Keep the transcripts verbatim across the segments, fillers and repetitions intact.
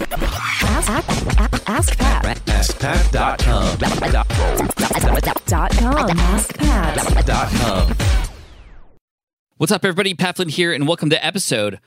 Ask, ask Pat. ask pat dot com. ask pat dot com. What's up, everybody? Pat Flynn here, and welcome to episode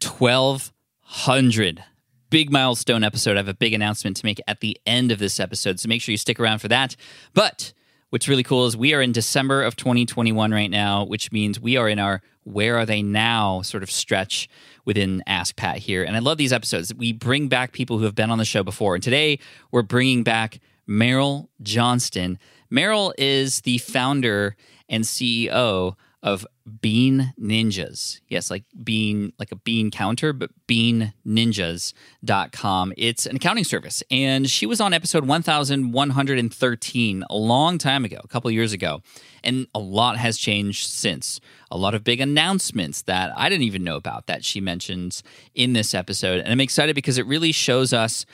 twelve hundred. Big milestone episode. I have a big announcement to make at the end of this episode, so make sure you stick around for that. But what's really cool is we are in December of twenty twenty-one right now, which means we are in our Where Are They Now sort of stretch within Ask Pat here. And I love these episodes. We bring back people who have been on the show before. And today we're bringing back Meryl Johnston. Meryl is the founder and C E O of Bean Ninjas. Yes, like bean, like a bean counter, but bean ninjas dot com. It's an accounting service. And she was on episode eleven thirteen a long time ago, a couple years ago. And a lot has changed since. A lot of big announcements that I didn't even know about that she mentions in this episode. And I'm excited because it really shows us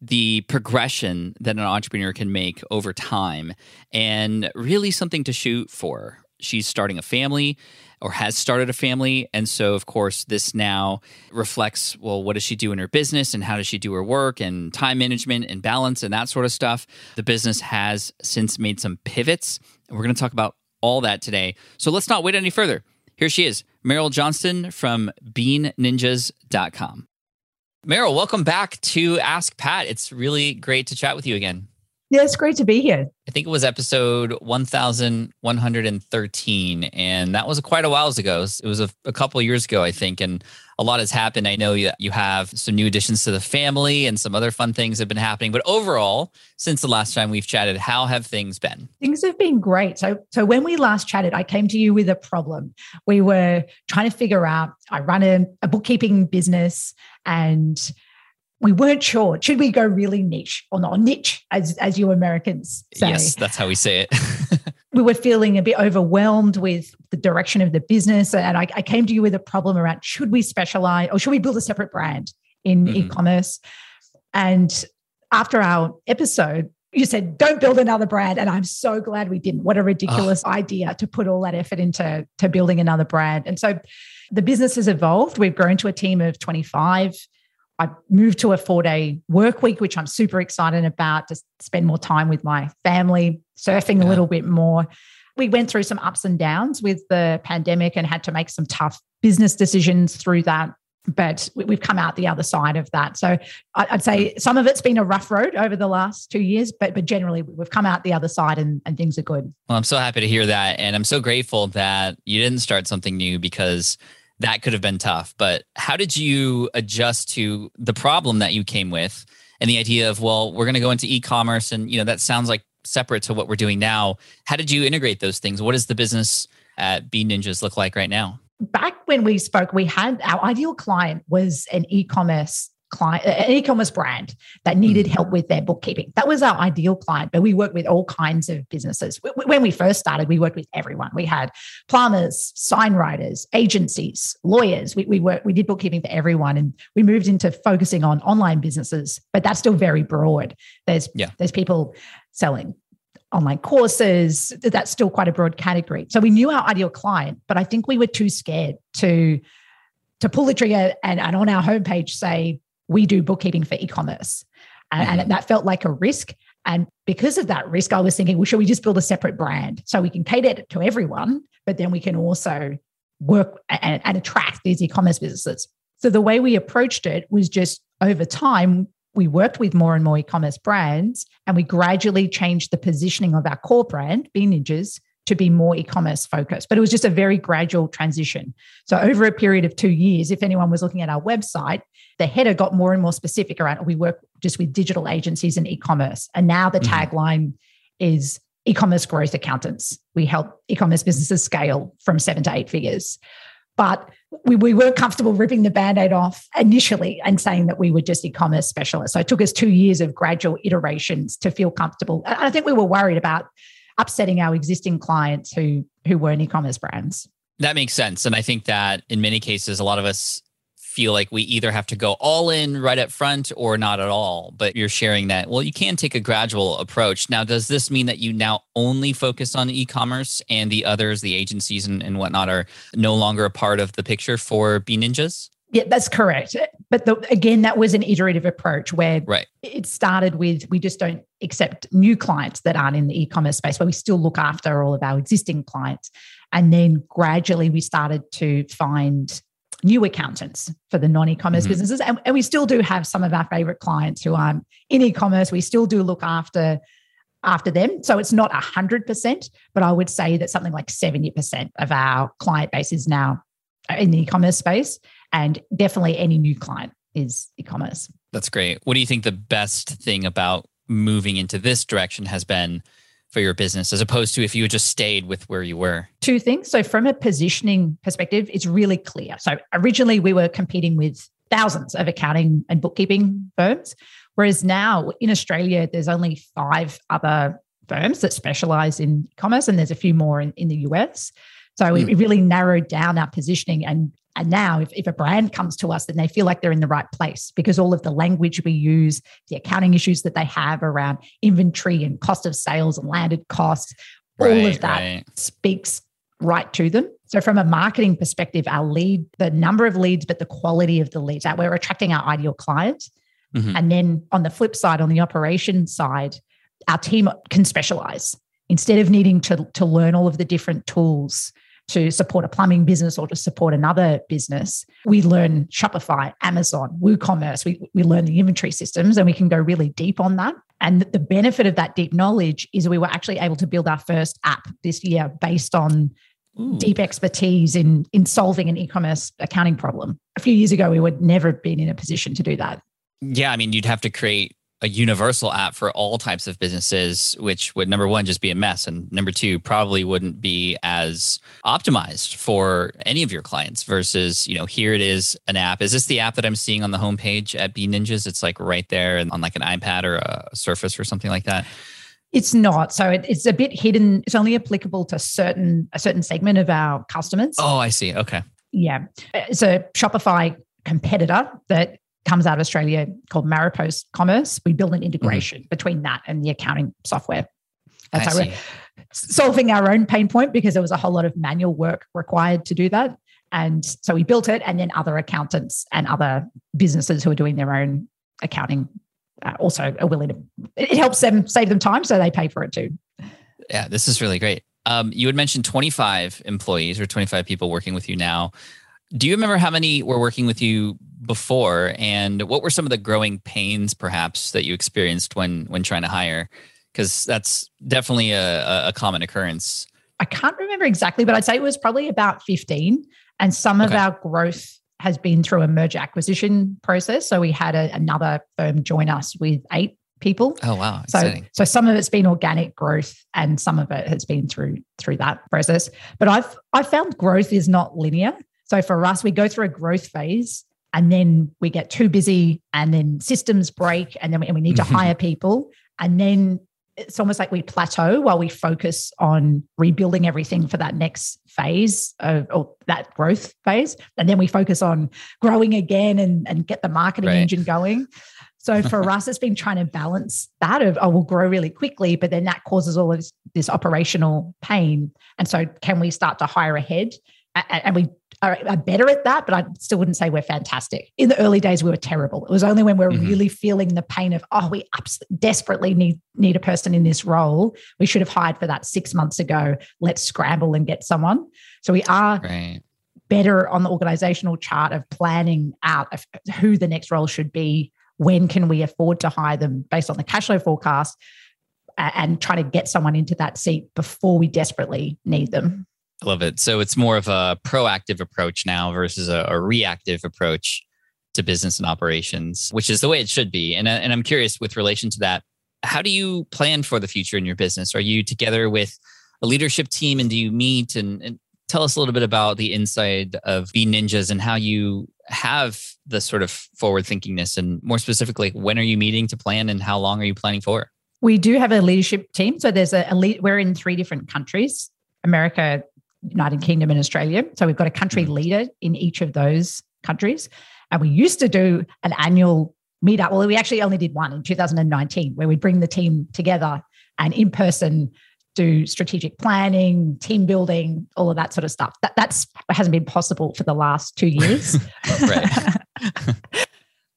the progression that an entrepreneur can make over time and really something to shoot for. She's starting a family or has started a family. And so, of course, this now reflects, well, what does she do in her business and how does she do her work and time management and balance and that sort of stuff. The business has since made some pivots, and we're going to talk about all that today. So let's not wait any further. Here she is, Meryl Johnston from bean ninjas dot com. Meryl, welcome back to Ask Pat. It's really great to chat with you again. Yeah, it's great to be here. I think it was episode eleven thirteen, and that was quite a while ago. It was a, a couple of years ago, I think, and a lot has happened. I know you, you have some new additions to the family and some other fun things have been happening. But overall, since the last time we've chatted, how have things been? Things have been great. So, so when we last chatted, I came to you with a problem. We were trying to figure out, I run a, a bookkeeping business, and we weren't sure. Should we go really niche or not? Niche, as, as you Americans say. Yes, that's how we say it. We were feeling a bit overwhelmed with the direction of the business. And I, I came to you with a problem around, should we specialize or should we build a separate brand in mm-hmm. e-commerce? And after our episode, you said, don't build another brand. And I'm so glad we didn't. What a ridiculous oh. idea to put all that effort into to building another brand. And so the business has evolved. We've grown to a team of twenty-five. I moved to a four-day work week, which I'm super excited about, to spend more time with my family, surfing yeah. a little bit more. We went through some ups and downs with the pandemic and had to make some tough business decisions through that, but we've come out the other side of that. So I'd say some of it's been a rough road over the last two years, but but generally we've come out the other side and, and things are good. Well, I'm so happy to hear that. And I'm so grateful that you didn't start something new, because that could have been tough. But how did you adjust to the problem that you came with and the idea of, well, we're going to go into e-commerce and, you know, that sounds like separate to what we're doing now. How did you integrate those things? What does the business at Bean Ninjas look like right now? Back when we spoke, we had our ideal client was an e-commerce client, an e-commerce brand that needed help with their bookkeeping. That was our ideal client, but we worked with all kinds of businesses. When we first started, we worked with everyone. We had plumbers, signwriters, agencies, lawyers. We, we worked, we did bookkeeping for everyone, and we moved into focusing on online businesses, but that's still very broad. There's, yeah. there's people selling online courses. That's still quite a broad category. So we knew our ideal client, but I think we were too scared to, to pull the trigger and, and on our homepage say, we do bookkeeping for e-commerce. And, mm-hmm. and that felt like a risk. And because of that risk, I was thinking, well, should we just build a separate brand so we can cater to everyone, but then we can also work and, and attract these e-commerce businesses. So the way we approached it was just over time, we worked with more and more e-commerce brands and we gradually changed the positioning of our core brand, Bean Ninjas, to be more e-commerce focused. But it was just a very gradual transition. So over a period of two years, if anyone was looking at our website, the header got more and more specific around, we work just with digital agencies and e-commerce. And now the mm-hmm. tagline is e-commerce growth accountants. We help e-commerce businesses scale from seven to eight figures. But we, we weren't comfortable ripping the Band-Aid off initially and saying that we were just e-commerce specialists. So it took us two years of gradual iterations to feel comfortable. And I think we were worried about upsetting our existing clients who who weren't e-commerce brands. That makes sense. And I think that in many cases, a lot of us feel like we either have to go all in right up front or not at all. But you're sharing that, well, you can take a gradual approach. Now, does this mean that you now only focus on e-commerce and the others, the agencies and, and whatnot, are no longer a part of the picture for Bean Ninjas? Yeah, that's correct. But the, again, that was an iterative approach where right. it started with, we just don't accept new clients that aren't in the e-commerce space, but we still look after all of our existing clients. And then gradually we started to find new accountants for the non-e-commerce mm-hmm. businesses. And, and we still do have some of our favorite clients who aren't in e-commerce. We still do look after after them. So it's not one hundred percent, but I would say that something like seventy percent of our client base is now in the e-commerce space. And definitely any new client is e-commerce. That's great. What do you think the best thing about moving into this direction has been for your business, as opposed to if you just stayed with where you were? Two things. So from a positioning perspective, it's really clear. So originally we were competing with thousands of accounting and bookkeeping firms, whereas now in Australia, there's only five other firms that specialize in e-commerce, and there's a few more in, in the U S. So we mm. really narrowed down our positioning. And And now if, if a brand comes to us, then they feel like they're in the right place because all of the language we use, the accounting issues that they have around inventory and cost of sales and landed costs, right, all of that right. speaks right to them. So from a marketing perspective, our lead, the number of leads, but the quality of the leads, that we're attracting our ideal client. Mm-hmm. And then on the flip side, on the operation side, our team can specialize. Instead of needing to, to learn all of the different tools to support a plumbing business or to support another business, we learn Shopify, Amazon, WooCommerce. We, we learn the inventory systems and we can go really deep on that. And the benefit of that deep knowledge is we were actually able to build our first app this year based on Ooh. deep expertise in, in solving an e-commerce accounting problem. A few years ago, we would never have been in a position to do that. Yeah, I mean, you'd have to create a universal app for all types of businesses, which would, number one, just be a mess. And number two, probably wouldn't be as optimized for any of your clients versus, you know, here it is, an app. Is this the app that I'm seeing on the homepage at Bean Ninjas? It's like right there on like an iPad or a Surface or something like that. It's not. So it, it's a bit hidden. It's only applicable to certain a certain segment of our customers. Oh, I see. Okay. Yeah. It's a Shopify competitor that comes out of Australia called Maripose Commerce. We build an integration mm-hmm. between that and the accounting software. That's how we're solving our own pain point because there was a whole lot of manual work required to do that. And so we built it, and then other accountants and other businesses who are doing their own accounting uh, also are willing to, it helps them save them time. So they pay for it too. Yeah, this is really great. Um, you had mentioned twenty-five employees or twenty-five people working with you now. Do you remember how many were working with you before, and what were some of the growing pains perhaps that you experienced when when trying to hire? Because that's definitely a, a common occurrence. I can't remember exactly, but I'd say it was probably about fifteen. And some okay. of our growth has been through a merger acquisition process. So we had a, another firm join us with eight people. Oh, wow. So, exciting. So some of it's been organic growth and some of it has been through through that process. But I've I found growth is not linear. So for us, we go through a growth phase and then we get too busy, and then systems break, and then we, and we need to hire people. And then it's almost like we plateau while we focus on rebuilding everything for that next phase of, or that growth phase. And then we focus on growing again and, and get the marketing right. engine going. So for us, it's been trying to balance that of, oh, we'll grow really quickly, but then that causes all of this, this operational pain. And so can we start to hire ahead? And we are better at that, but I still wouldn't say we're fantastic. In the early days, we were terrible. It was only when we were mm-hmm. really feeling the pain of, oh, we desperately need, need a person in this role. We should have hired for that six months ago. Let's scramble and get someone. So we are right. better on the organizational chart of planning out of who the next role should be. When can we afford to hire them based on the cash flow forecast, and try to get someone into that seat before we desperately need them. I love it. So it's more of a proactive approach now versus a, a reactive approach to business and operations, which is the way it should be. And, and I'm curious with relation to that, how do you plan for the future in your business? Are you together with a leadership team and do you meet? And, and tell us a little bit about the inside of Bean Ninjas and how you have the sort of forward thinkingness, and more specifically, when are you meeting to plan and how long are you planning for? We do have a leadership team. So there's a, a lead, we're in three different countries, America, United Kingdom and Australia. So we've got a country leader in each of those countries. And we used to do an annual meetup. Well, we actually only did one in two thousand nineteen where we bring the team together and in person do strategic planning, team building, all of that sort of stuff. That that's, hasn't been possible for the last two years.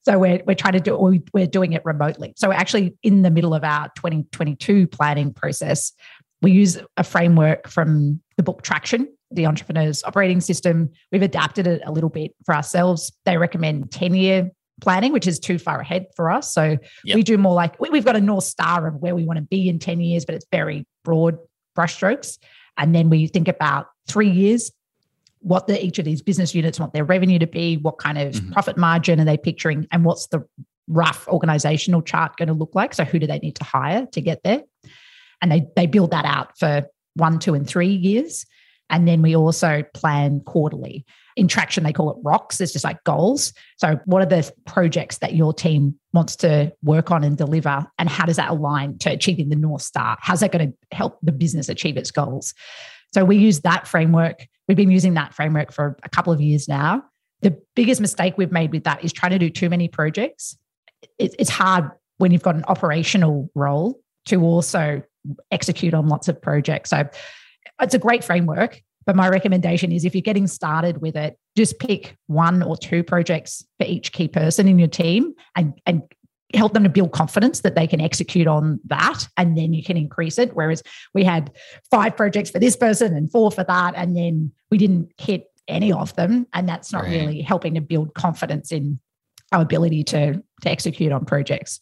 So we're, we're trying to do it. We're doing it remotely. So we're actually in the middle of our twenty twenty-two planning process. We use a framework from the book Traction, the Entrepreneur's Operating System. We've adapted it a little bit for ourselves. They recommend ten-year planning, which is too far ahead for us. So yep. we do more like, we've got a North Star of where we want to be in ten years, but it's very broad brushstrokes. And then we think about three years, what the, each of these business units want their revenue to be, what kind of mm-hmm. profit margin are they picturing, and what's the rough organizational chart going to look like? So who do they need to hire to get there? And they they build that out for one, two, and three years. And then we also plan quarterly. In Traction, they call it rocks. It's just like goals. So what are the projects that your team wants to work on and deliver? And how does that align to achieving the North Star? How's that going to help the business achieve its goals? So we use that framework. We've been using that framework for a couple of years now. The biggest mistake we've made with that is trying to do too many projects. It's hard when you've got an operational role to also execute on lots of projects. So it's a great framework, but my recommendation is if you're getting started with it, just pick one or two projects for each key person in your team and, and help them to build confidence that they can execute on that, and then you can increase it. Whereas we had five projects for this person and four for that, and then we didn't hit any of them. And that's not right. really helping to build confidence in our ability to, to execute on projects.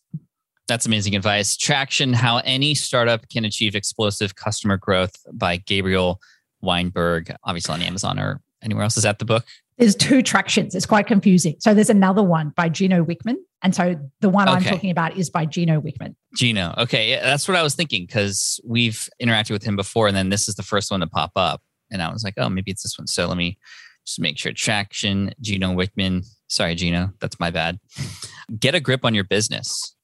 That's amazing advice. Traction, How Any Startup Can Achieve Explosive Customer Growth by Gabriel Weinberg, obviously on Amazon or anywhere else. Is that the book? There's two Tractions. It's quite confusing. So there's another one by Gino Wickman. And so the one okay. I'm talking about is by Gino Wickman. Gino. Okay. Yeah, that's what I was thinking, because we've interacted with him before, and then this is the first one to pop up. And I was like, oh, maybe it's this one. So let me just make sure. Traction, Gino Wickman. Sorry, Gino. That's my bad. Get a grip on your business.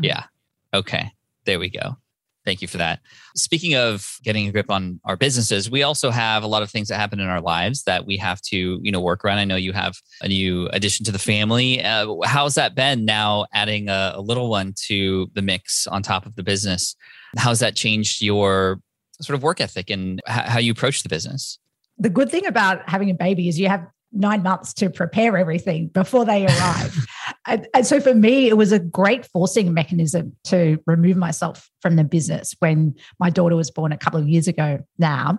Yeah. Okay. There we go. Thank you for that. Speaking of getting a grip on our businesses, we also have a lot of things that happen in our lives that we have to, you know, work around. I know you have a new addition to the family. Uh, how's that been now adding a, a little one to the mix on top of the business? How's that changed your sort of work ethic and h- how you approach the business? The good thing about having a baby is you have nine months to prepare everything before they arrive. and, and so for me, it was a great forcing mechanism to remove myself from the business. When my daughter was born a couple of years ago now,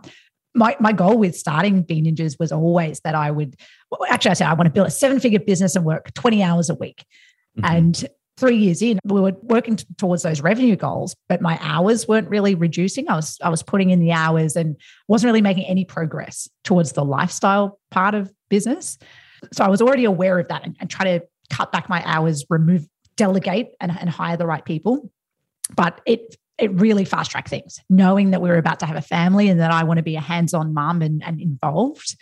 my, my goal with starting Bean Ninjas was always that I would, well, actually I said, I want to build a seven-figure business and work twenty hours a week. Mm-hmm. And three years in, we were working t- towards those revenue goals, but my hours weren't really reducing. I was, I was putting in the hours and wasn't really making any progress towards the lifestyle part of business. So I was already aware of that and, and try to cut back my hours, remove, delegate and, and hire the right people. But it it really fast-tracked things, knowing that we were about to have a family and that I want to be a hands-on mom and, and involved.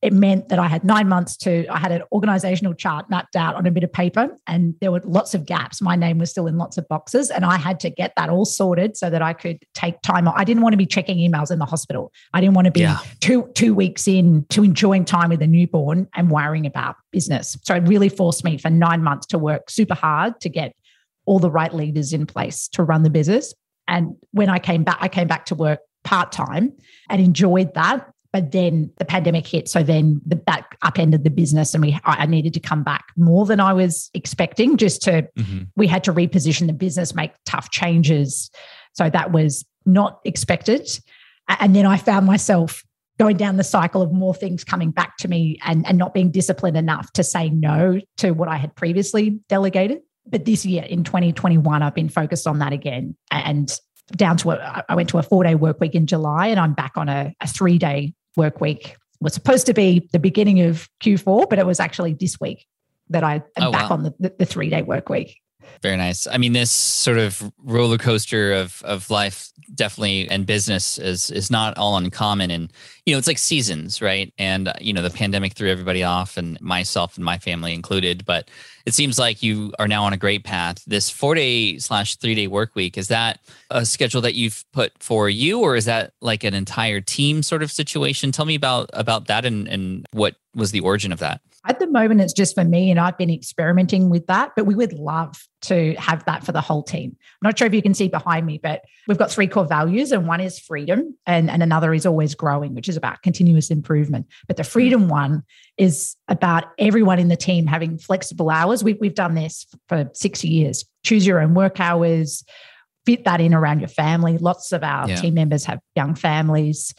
it meant that I had nine months to, I had an organizational chart mapped out on a bit of paper, and there were lots of gaps. My name was still in lots of boxes, and I had to get that all sorted so that I could take time off. I didn't want to be checking emails in the hospital. I didn't want to be yeah. two, two weeks in to enjoying time with a newborn and worrying about business. So it really forced me for nine months to work super hard to get all the right leaders in place to run the business. And when I came back, I came back to work part-time and enjoyed that. But then the pandemic hit. So then the, that upended the business, and we I needed to come back more than I was expecting just to, mm-hmm. we had to reposition the business, make tough changes. So that was not expected. And then I found myself going down the cycle of more things coming back to me and, and not being disciplined enough to say no to what I had previously delegated. But this year in twenty twenty-one, I've been focused on that again, and down to a, I went to a four-day work week in July, and I'm back on a, a three-day work week. It was supposed to be the beginning of Q four, but it was actually this week that I am oh, back wow. on the, the three-day work week. Very nice. I mean, this sort of roller coaster of of life, definitely, and business is is not all uncommon. And you know, it's like seasons, right? And you know, the pandemic threw everybody off, and myself and my family included. But it seems like you are now on a great path. This four day slash three day work week, is that a schedule that you've put for you, or is that like an entire team sort of situation? Tell me about about that, and and what was the origin of that? At the moment, it's just for me, and I've been experimenting with that, but we would love to have that for the whole team. I'm not sure if you can see behind me, but we've got three core values, and one is freedom, and, and another is always growing, which is about continuous improvement. But the freedom one is about everyone in the team having flexible hours. We've, we've done this for six years. Choose your own work hours, fit that in around your family. Lots of our yeah. team members have young families,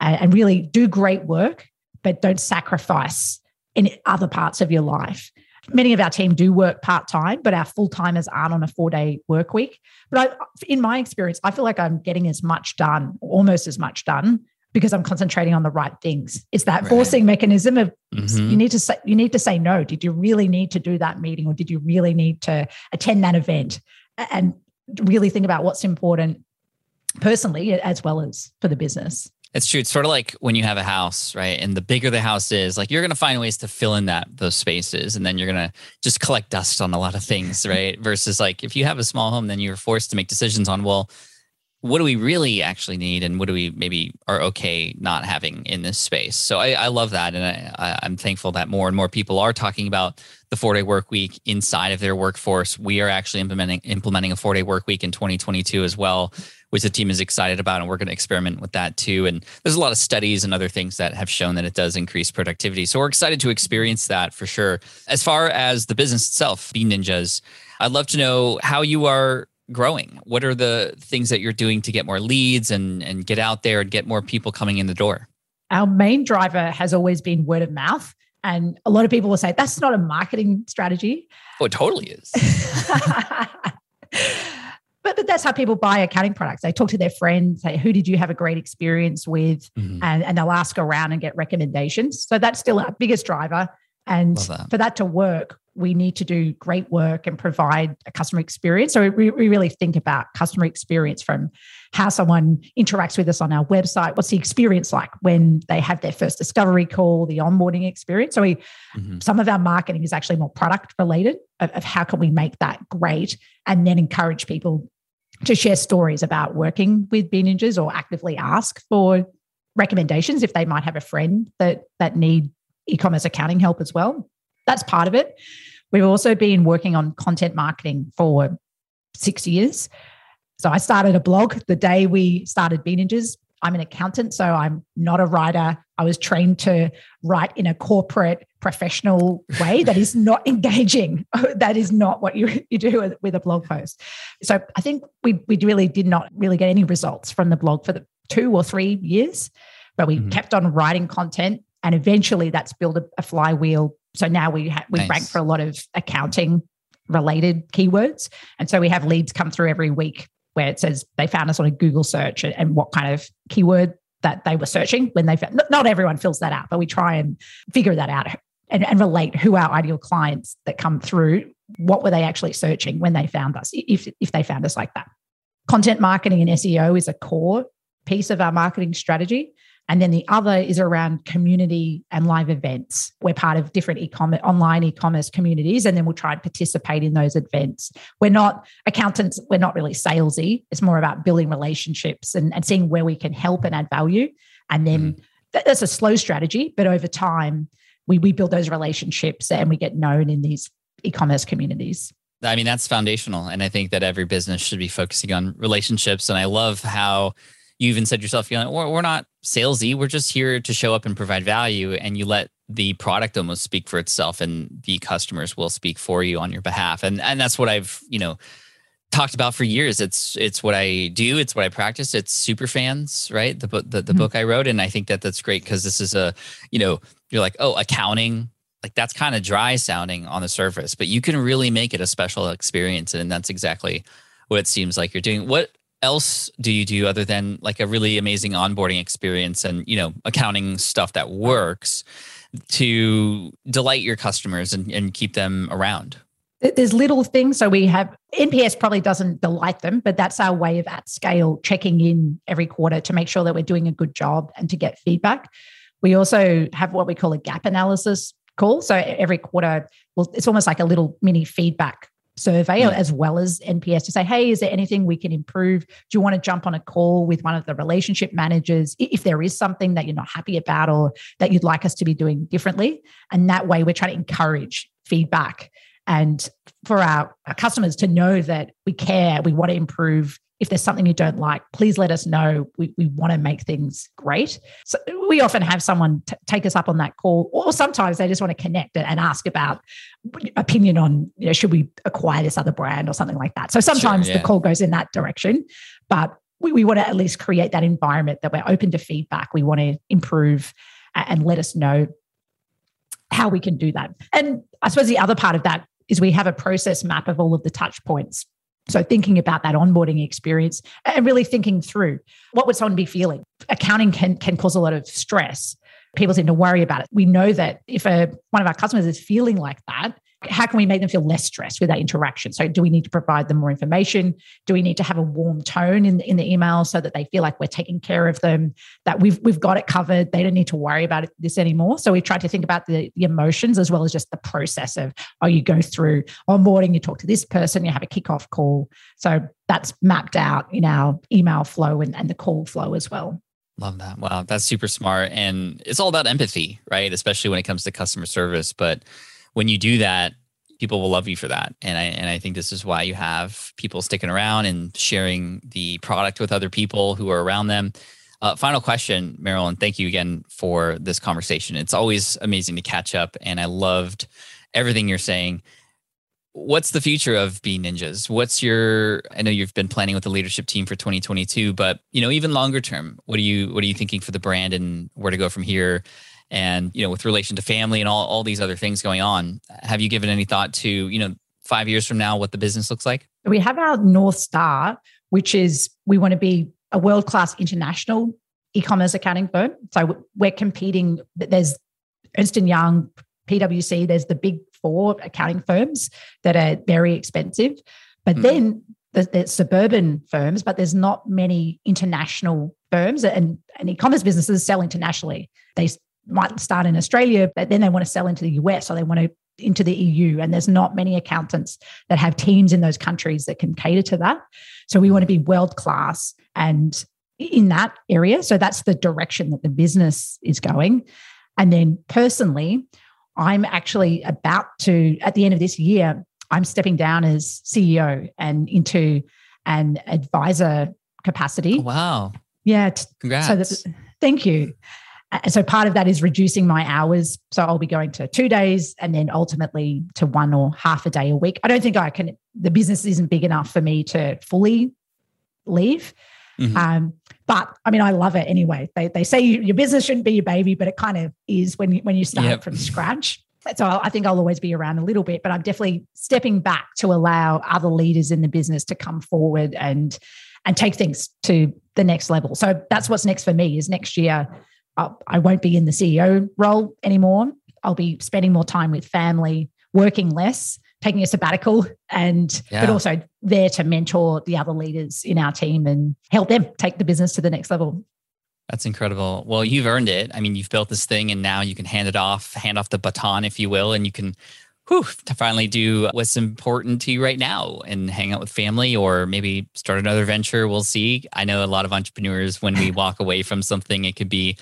and, and really do great work, but don't sacrifice in other parts of your life. Many of our team do work part-time, but our full-timers aren't on a four-day work week. But I, in my experience, I feel like I'm getting as much done, almost as much done, because I'm concentrating on the right things. It's that right. forcing mechanism of mm-hmm. you need to say, you need to say no. Did you really need to do that meeting, or did you really need to attend that event? And really think about what's important personally as well as for the business. It's true. It's sort of like when you have a house, right? And the bigger the house is, like you're going to find ways to fill in that those spaces, and then you're going to just collect dust on a lot of things, right? Versus like if you have a small home, then you're forced to make decisions on, well, what do we really actually need, and what do we maybe are okay not having in this space? So I, I love that, and I, I, I'm thankful that more and more people are talking about the four-day work week inside of their workforce. We are actually implementing implementing a four-day work week in twenty twenty-two as well, which the team is excited about, and we're going to experiment with that too. And there's a lot of studies and other things that have shown that it does increase productivity. So we're excited to experience that for sure. As far as the business itself, Bean Ninjas, I'd love to know how you are growing. What are the things that you're doing to get more leads and, and get out there and get more people coming in the door? Our main driver has always been word of mouth. And a lot of people will say, that's not a marketing strategy. Oh, it totally is. But, but that's how people buy accounting products. They talk to their friends, say, who did you have a great experience with? Mm-hmm. And, and they'll ask around and get recommendations. So that's still our biggest driver. And that. For that to work, we need to do great work and provide a customer experience. So we, we really think about customer experience from how someone interacts with us on our website. What's the experience like when they have their first discovery call, the onboarding experience? So we, mm-hmm. some of our marketing is actually more product related of, of how can we make that great, and then encourage people to share stories about working with Bean Ninjas, or actively ask for recommendations if they might have a friend that that need e-commerce accounting help as well. That's part of it. We've also been working on content marketing for six years. So I started a blog the day we started Bean Ninjas. I'm an accountant, so I'm not a writer. I was trained to write in a corporate, professional way that is not engaging. That is not what you, you do with a blog post. So I think we we really did not really get any results from the blog for the two or three years, but we mm-hmm. kept on writing content, and eventually that's built a, a flywheel. So now we ha- we nice. rank for a lot of accounting related keywords, and so we have leads come through every week where it says they found us on a Google search and, and what kind of keyword that they were searching when they found. Not everyone fills that out, but we try and figure that out and, and relate who our ideal clients that come through, what were they actually searching when they found us, if if they found us like that. Content marketing and S E O is a core piece of our marketing strategy. And then the other is around community and live events. We're part of different e-commerce, online e-commerce communities, and then we'll try and participate in those events. We're not accountants. We're not really salesy. It's more about building relationships and, and seeing where we can help and add value. And then that, that's a slow strategy, but over time, we, we build those relationships and we get known in these e-commerce communities. I mean, that's foundational. And I think that every business should be focusing on relationships. And I love how you even said yourself, you know, we're not salesy. We're just here to show up and provide value. And you let the product almost speak for itself, and the customers will speak for you on your behalf. And and that's what I've, you know, talked about for years. It's it's what I do. It's what I practice. It's super fans, right? The, the, the mm-hmm. book I wrote. And I think that that's great because this is a, you know, you're like, oh, accounting. Like that's kind of dry sounding on the surface, but you can really make it a special experience. And that's exactly what it seems like you're doing. What else do you do other than like a really amazing onboarding experience and, you know, accounting stuff that works to delight your customers and, and keep them around? There's little things. So we have, N P S probably doesn't delight them, but that's our way of at scale checking in every quarter to make sure that we're doing a good job and to get feedback. We also have what we call a gap analysis call. So every quarter, well, it's almost like a little mini feedback survey yeah. as well as N P S to say, hey, is there anything we can improve? Do you want to jump on a call with one of the relationship managers if there is something that you're not happy about or that you'd like us to be doing differently? And that way we're trying to encourage feedback and for our, our customers to know that we care, we want to improve. If there's something you don't like, please let us know. We, we want to make things great. So we often have someone t- take us up on that call, or sometimes they just want to connect and ask about opinion on, you know, should we acquire this other brand or something like that. So sometimes sure, yeah. the call goes in that direction, but we, we want to at least create that environment that we're open to feedback. We want to improve and let us know how we can do that. And I suppose the other part of that is we have a process map of all of the touch points. So thinking about that onboarding experience and really thinking through what would someone be feeling. Accounting can can cause a lot of stress. People seem to worry about it. We know that if a, one of our customers is feeling like that, how can we make them feel less stressed with that interaction? So do we need to provide them more information? Do we need to have a warm tone in the, in the email so that they feel like we're taking care of them, that we've we've got it covered, they don't need to worry about it, this anymore? So we try to think about the, the emotions as well as just the process of, oh, you go through onboarding, you talk to this person, you have a kickoff call. So that's mapped out in our email flow and, and the call flow as well. Love that. Wow, that's super smart. And it's all about empathy, right? Especially when it comes to customer service. But when you do that, people will love you for that. And I and I think this is why you have people sticking around and sharing the product with other people who are around them. Uh, final question, Meryl, and thank you again for this conversation. It's always amazing to catch up. And I loved everything you're saying. What's the future of Bean Ninjas? What's your, I know you've been planning with the leadership team for twenty twenty-two, but you know, even longer term, what are you, what are you thinking for the brand and where to go from here? And, you know, with relation to family and all, all these other things going on, have you given any thought to, you know, five years from now, what the business looks like? We have our North Star, which is we want to be a world-class international e-commerce accounting firm. So we're competing, there's Ernst and Young, P W C, there's the big four accounting firms that are very expensive, but mm. then there's, there's suburban firms, but there's not many international firms and, and e-commerce businesses sell internationally. They might start in Australia, but then they want to sell into the U S or they want to into the E U. And there's not many accountants that have teams in those countries that can cater to that. So we want to be world-class and in that area. So that's the direction that the business is going. And then personally, I'm actually about to, at the end of this year, I'm stepping down as C E O and into an advisor capacity. Oh, wow. Yeah. Congrats. So that's, thank you. And so part of that is reducing my hours. So I'll be going to two days and then ultimately to one or half a day a week. I don't think I can, the business isn't big enough for me to fully leave. Mm-hmm. Um, but I mean, I love it anyway. They they say you, your business shouldn't be your baby, but it kind of is when you, when you start yep. from scratch. So I'll, I think I'll always be around a little bit, but I'm definitely stepping back to allow other leaders in the business to come forward and and take things to the next level. So that's what's next for me is next year. I won't be in the C E O role anymore. I'll be spending more time with family, working less, taking a sabbatical, and yeah. but also there to mentor the other leaders in our team and help them take the business to the next level. That's incredible. Well, you've earned it. I mean, you've built this thing and now you can hand it off, hand off the baton, if you will, and you can whew, to finally do what's important to you right now and hang out with family or maybe start another venture. We'll see. I know a lot of entrepreneurs, when we walk away from something, it could be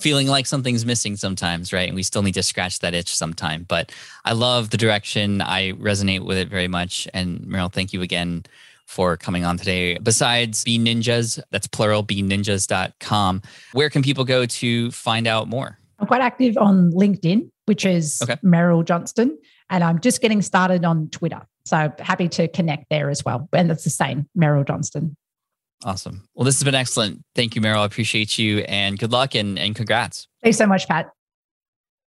feeling like something's missing sometimes, right? And we still need to scratch that itch sometime. But I love the direction. I resonate with it very much. And Meryl, thank you again for coming on today. Besides Bean Ninjas, that's plural, bean ninjas dot com, where can people go to find out more? I'm quite active on LinkedIn, which is okay. Meryl Johnston. And I'm just getting started on Twitter. So happy to connect there as well. And that's the same, Meryl Johnston. Awesome. Well, this has been excellent. Thank you, Meryl. I appreciate you and good luck and, and congrats. Thanks so much, Pat.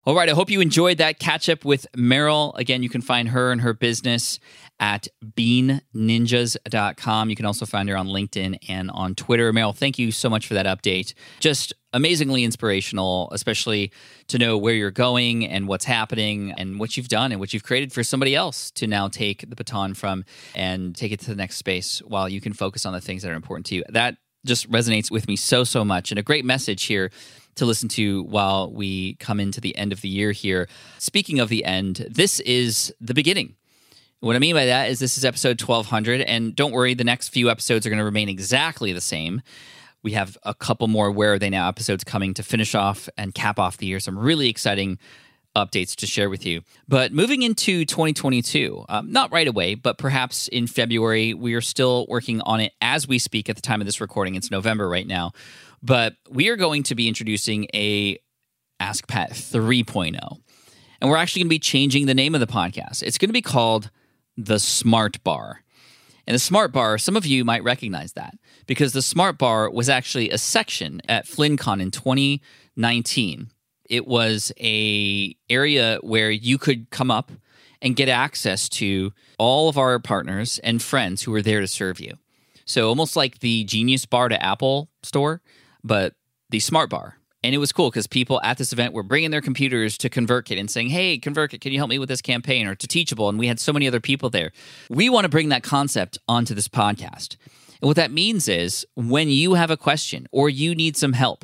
All right. I hope you enjoyed that catch up with Meryl. Again, you can find her and her business at bean ninjas dot com. You can also find her on LinkedIn and on Twitter. Meryl, thank you so much for that update. Just amazingly inspirational, especially to know where you're going and what's happening and what you've done and what you've created for somebody else to now take the baton from and take it to the next space while you can focus on the things that are important to you. That just resonates with me so, so much. And a great message here to listen to while we come into the end of the year here. Speaking of the end, this is the beginning. What I mean by that is this is episode twelve hundred, and don't worry, the next few episodes are going to remain exactly the same. We have a couple more Where Are They Now episodes coming to finish off and cap off the year, some really exciting updates to share with you. But moving into twenty twenty-two, um, not right away, but perhaps in February, we are still working on it as we speak at the time of this recording. It's November right now, but we are going to be introducing a Ask Pat three point oh, and we're actually going to be changing the name of the podcast. It's going to be called The Smart Bar. And the Smart Bar, some of you might recognize that because the Smart Bar was actually a section at FlynnCon in twenty nineteen. It was a area where you could come up and get access to all of our partners and friends who were there to serve you. So almost like the Genius Bar to Apple store, but the Smart Bar. And it was cool because people at this event were bringing their computers to ConvertKit and saying, hey, ConvertKit, can you help me with this campaign? Or to Teachable. And we had so many other people there. We want to bring that concept onto this podcast. And what that means is when you have a question or you need some help,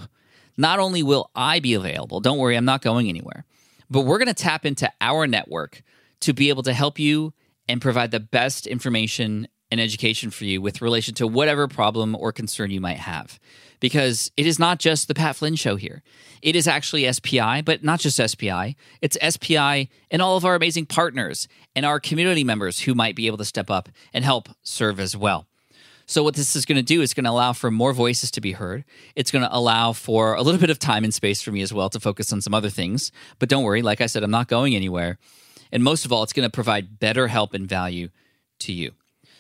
not only will I be available, don't worry, I'm not going anywhere, but we're going to tap into our network to be able to help you and provide the best information and education for you with relation to whatever problem or concern you might have. Because it is not just the Pat Flynn show here. It is actually S P I, but not just S P I. It's S P I and all of our amazing partners and our community members who might be able to step up and help serve as well. So what this is going to do is going to allow for more voices to be heard. It's going to allow for a little bit of time and space for me as well to focus on some other things. But don't worry, like I said, I'm not going anywhere. And most of all, it's going to provide better help and value to you.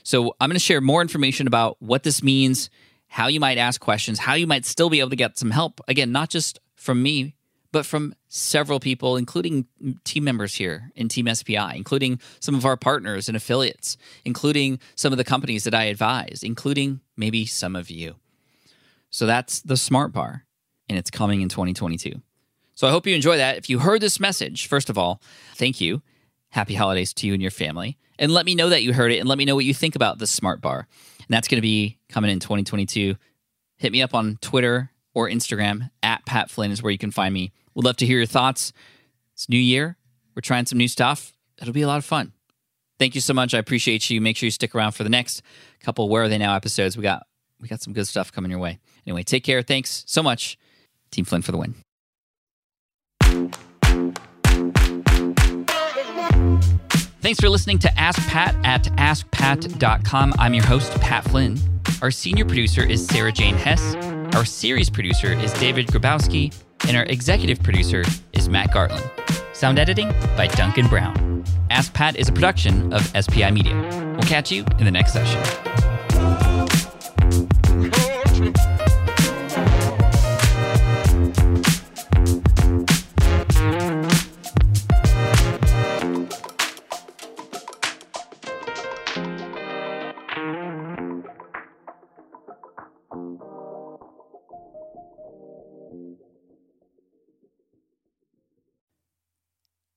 So I'm going to share more information about what this means, how you might ask questions, how you might still be able to get some help. Again, not just from me, but from several people, including team members here in Team S P I, including some of our partners and affiliates, including some of the companies that I advise, including maybe some of you. So that's the Smart Bar, and it's coming in twenty twenty-two. So I hope you enjoy that. If you heard this message, first of all, thank you. Happy holidays to you and your family. And let me know that you heard it and let me know what you think about the Smart Bar. And that's going to be coming in twenty twenty-two. Hit me up on Twitter or Instagram. At Pat Flynn is where you can find me. We'd love to hear your thoughts. It's new year. We're trying some new stuff. It'll be a lot of fun. Thank you so much. I appreciate you. Make sure you stick around for the next couple Where Are They Now episodes. We got we got some good stuff coming your way. Anyway, take care. Thanks so much. Team Flynn for the win. Thanks for listening to Ask Pat at ask pat dot com. I'm your host, Pat Flynn. Our senior producer is Sarah Jane Hess. Our series producer is David Grabowski. And our executive producer is Matt Gartland. Sound editing by Duncan Brown. Ask Pat is a production of S P I Media. We'll catch you in the next session.